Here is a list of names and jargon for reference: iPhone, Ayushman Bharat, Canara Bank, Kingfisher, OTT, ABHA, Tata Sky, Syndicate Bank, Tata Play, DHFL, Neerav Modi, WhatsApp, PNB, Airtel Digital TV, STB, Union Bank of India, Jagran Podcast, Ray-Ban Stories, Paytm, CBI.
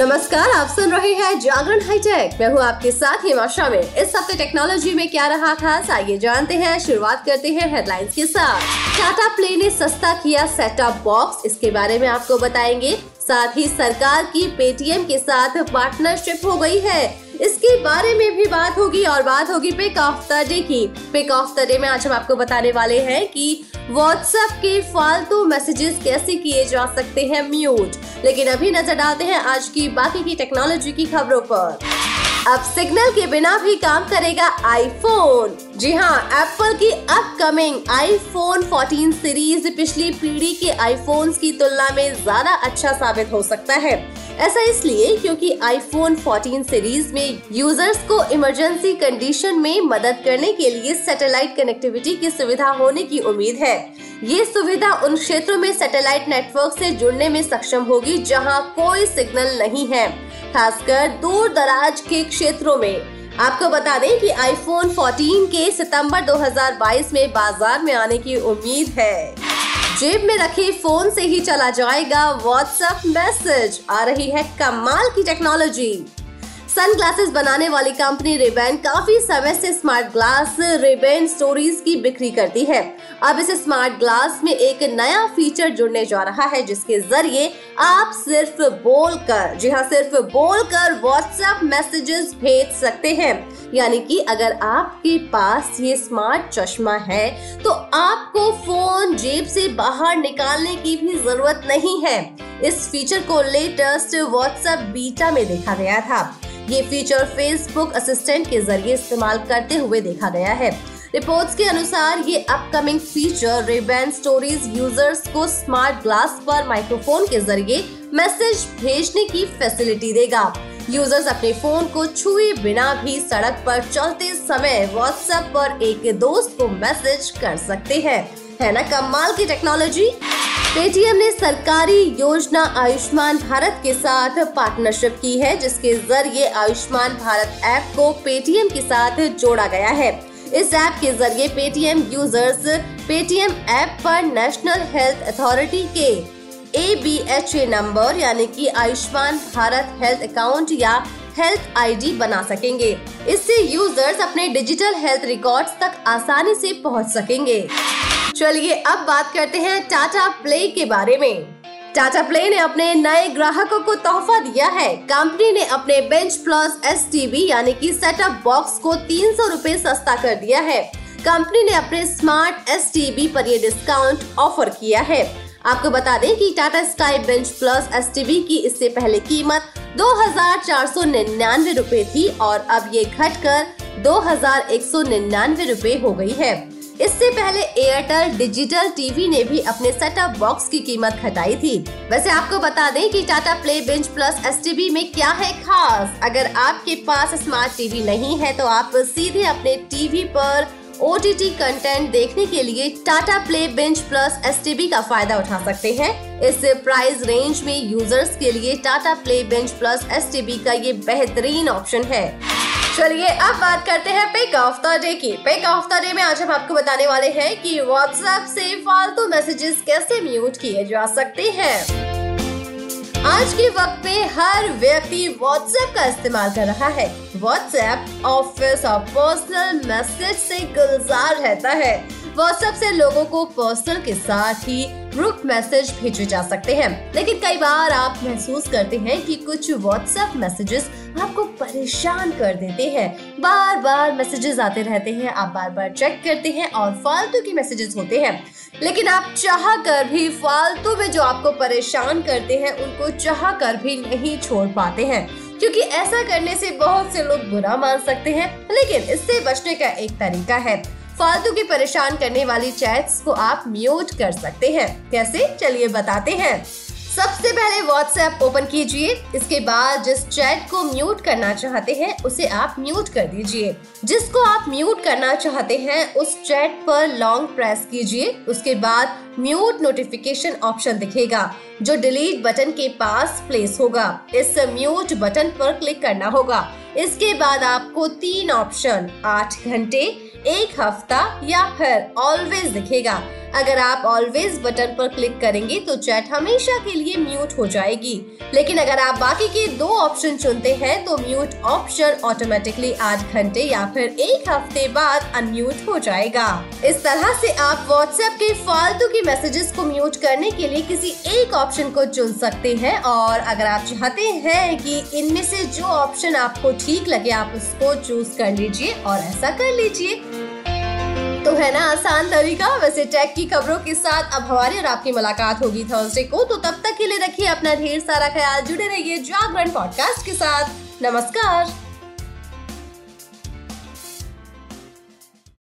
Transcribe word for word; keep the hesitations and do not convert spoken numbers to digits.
नमस्कार, आप सुन रहे हैं जागरण हाईटेक। मैं हूँ आपके साथ हिमाशा। में इस हफ्ते टेक्नोलॉजी में क्या रहा खास, आइए जानते हैं। शुरुआत करते हैं हेडलाइंस के साथ। टाटा प्ले ने सस्ता किया सेट टॉप बॉक्स, इसके बारे में आपको बताएंगे। साथ ही सरकार की पेटीएम के साथ पार्टनरशिप हो गई है, इसके बारे में भी बात होगी। और बात होगी पिक ऑफ द डे की। पिक ऑफ द डे में आज हम आपको बताने वाले हैं कि व्हाट्सएप के फालतू मैसेजेस कैसे किए जा सकते हैं म्यूट। लेकिन अभी नजर डालते हैं आज की बाकी की टेक्नोलॉजी की खबरों पर। अब सिग्नल के बिना भी काम करेगा आईफोन। जी हाँ, एप्पल की अपकमिंग आईफोन चौदह सीरीज पिछली पीढ़ी के आईफोन्स की तुलना में ज्यादा अच्छा साबित हो सकता है। ऐसा इसलिए क्योंकि आईफोन चौदह सीरीज में यूजर्स को इमरजेंसी कंडीशन में मदद करने के लिए सैटेलाइट कनेक्टिविटी की सुविधा होने की उम्मीद है। ये सुविधा उन क्षेत्रों में सैटेलाइट नेटवर्क से जुड़ने में सक्षम होगी जहां कोई सिग्नल नहीं है, खासकर दूर दराज के क्षेत्रों में। आपको बता दें कि आईफोन चौदह के सितंबर दो हज़ार बाईस में बाजार में आने की उम्मीद है। जेब में रखे फोन से ही चला जाएगा व्हाट्सएप मैसेज। आ रही है कमाल की टेक्नोलॉजी। सनग्लासेस बनाने वाली कंपनी रेबैन काफी समय से स्मार्ट ग्लास रेबैन स्टोरीज की बिक्री करती है। अब इस स्मार्ट ग्लास में एक नया फीचर जुड़ने जा रहा है, जिसके जरिए आप सिर्फ बोलकर, जी हाँ सिर्फ बोलकर व्हाट्सएप मैसेजेस भेज सकते हैं। यानी कि अगर आपके पास ये स्मार्ट चश्मा है तो आपको फोन जेब से बाहर निकालने की भी जरूरत नहीं है। इस फीचर को लेटेस्ट व्हाट्सएप बीटा में देखा गया था। ये फीचर फेसबुक असिस्टेंट के जरिए इस्तेमाल करते हुए देखा गया है। रिपोर्ट्स के अनुसार ये upcoming feature Ray-Ban stories users को स्मार्ट ग्लास पर माइक्रोफोन के जरिए मैसेज भेजने की फैसिलिटी देगा। यूजर्स अपने फोन को छुए बिना भी सड़क पर चलते समय व्हाट्सएप पर एक दोस्त को मैसेज कर सकते हैं। है ना कमाल की टेक्नोलॉजी। पेटीएम ने सरकारी योजना आयुष्मान भारत के साथ पार्टनरशिप की है, जिसके जरिए आयुष्मान भारत ऐप को पेटीएम के साथ जोड़ा गया है। इस ऐप के जरिए पेटीएम यूजर्स पेटीएम ऐप पर नेशनल हेल्थ अथॉरिटी के A B H A number यानी कि आयुष्मान भारत हेल्थ अकाउंट या हेल्थ आईडी बना सकेंगे। इससे यूजर्स अपने डिजिटल हेल्थ रिकॉर्ड्स तक आसानी से पहुंच सकेंगे। चलिए अब बात करते हैं टाटा प्ले के बारे में। टाटा प्ले ने अपने नए ग्राहकों को तोहफा दिया है। कंपनी ने अपने binge plus S T B यानी कि सेटअप बॉक्स को तीन सौ रूपए सस्ता कर दिया है। कंपनी ने अपने स्मार्ट एस टी बी पर यह डिस्काउंट ऑफर किया है। आपको बता दें कि Tata sky binge plus S T B की इससे पहले कीमत दो हजार चार सौ निन्यानवे रूपए थी और अब ये घटकर दो हजार एक सौ निन्यानवे रूपए हो गई है। इससे पहले एयरटेल डिजिटल टीवी ने भी अपने सेटअप बॉक्स की कीमत घटाई थी। वैसे आपको बता दें कि Tata play binge plus S T B में क्या है खास। अगर आपके पास स्मार्ट टीवी नहीं है तो आप सीधे अपने टीवी पर ओ टी टी कंटेंट देखने के लिए Tata play binge plus S T B का फायदा उठा सकते हैं। इस प्राइस रेंज में यूजर्स के लिए Tata play binge plus S T B का ये बेहतरीन ऑप्शन है। चलिए अब बात करते हैं पिक ऑफ द डे की। पिक ऑफ द डे में आज हम आपको बताने वाले हैं कि व्हाट्सएप से फालतू मैसेजेस कैसे म्यूट किए जा सकते हैं। आज के वक्त में हर व्यक्ति व्हाट्सएप का इस्तेमाल कर रहा है। व्हाट्सएप ऑफिस और पर्सनल मैसेज से गुलजार रहता है। व्हाट्सएप से लोगों को पर्सनल के साथ ही ग्रुप मैसेज भेजे जा सकते हैं, लेकिन कई बार आप महसूस करते हैं कि कुछ व्हाट्सएप मैसेजेस आपको परेशान कर देते हैं। बार बार मैसेजेस आते रहते हैं, आप बार बार चेक करते हैं और फालतू के मैसेजेस होते हैं। लेकिन आप चाह कर भी फालतू में जो आपको परेशान करते हैं उनको चाह कर भी नहीं छोड़ पाते हैं, क्योंकि ऐसा करने से बहुत से लोग बुरा मान सकते हैं। लेकिन इससे बचने का एक तरीका है, फालतू की परेशान करने वाली चैट्स को आप म्यूट कर सकते हैं। कैसे, चलिए बताते हैं। सबसे पहले व्हाट्सएप ओपन कीजिए। इसके बाद जिस चैट को म्यूट करना चाहते हैं उसे आप म्यूट कर दीजिए। जिसको आप म्यूट करना चाहते हैं उस चैट पर लॉन्ग प्रेस कीजिए। उसके बाद म्यूट नोटिफिकेशन ऑप्शन दिखेगा जो डिलीट बटन के पास प्लेस होगा। इस म्यूट बटन पर क्लिक करना होगा। इसके बाद आपको तीन ऑप्शन आठ घंटे, एक हफ्ता या फिर ऑलवेज दिखेगा। अगर आप ऑलवेज बटन पर क्लिक करेंगे तो चैट हमेशा के लिए म्यूट हो जाएगी, लेकिन अगर आप बाकी के दो ऑप्शन चुनते हैं तो म्यूट ऑप्शन ऑटोमेटिकली आठ घंटे या फिर एक हफ्ते बाद अनम्यूट हो जाएगा। इस तरह से आप व्हाट्सएप के फालतू के मैसेजेस को म्यूट करने के लिए किसी एक ऑप्शन को चुन सकते हैं और अगर आप चाहते हैं कि इनमें से जो ऑप्शन आपको ठीक लगे आप उसको चूज कर लीजिए और ऐसा कर लीजिए। तो है ना आसान तरीका। वैसे टेक की खबरों के साथ अब हमारी और आपकी मुलाकात होगी थर्सडे को, तो तब तक के लिए रखिए अपना ढेर सारा ख्याल, जुड़े रहिए जागरण पॉडकास्ट के साथ। नमस्कार।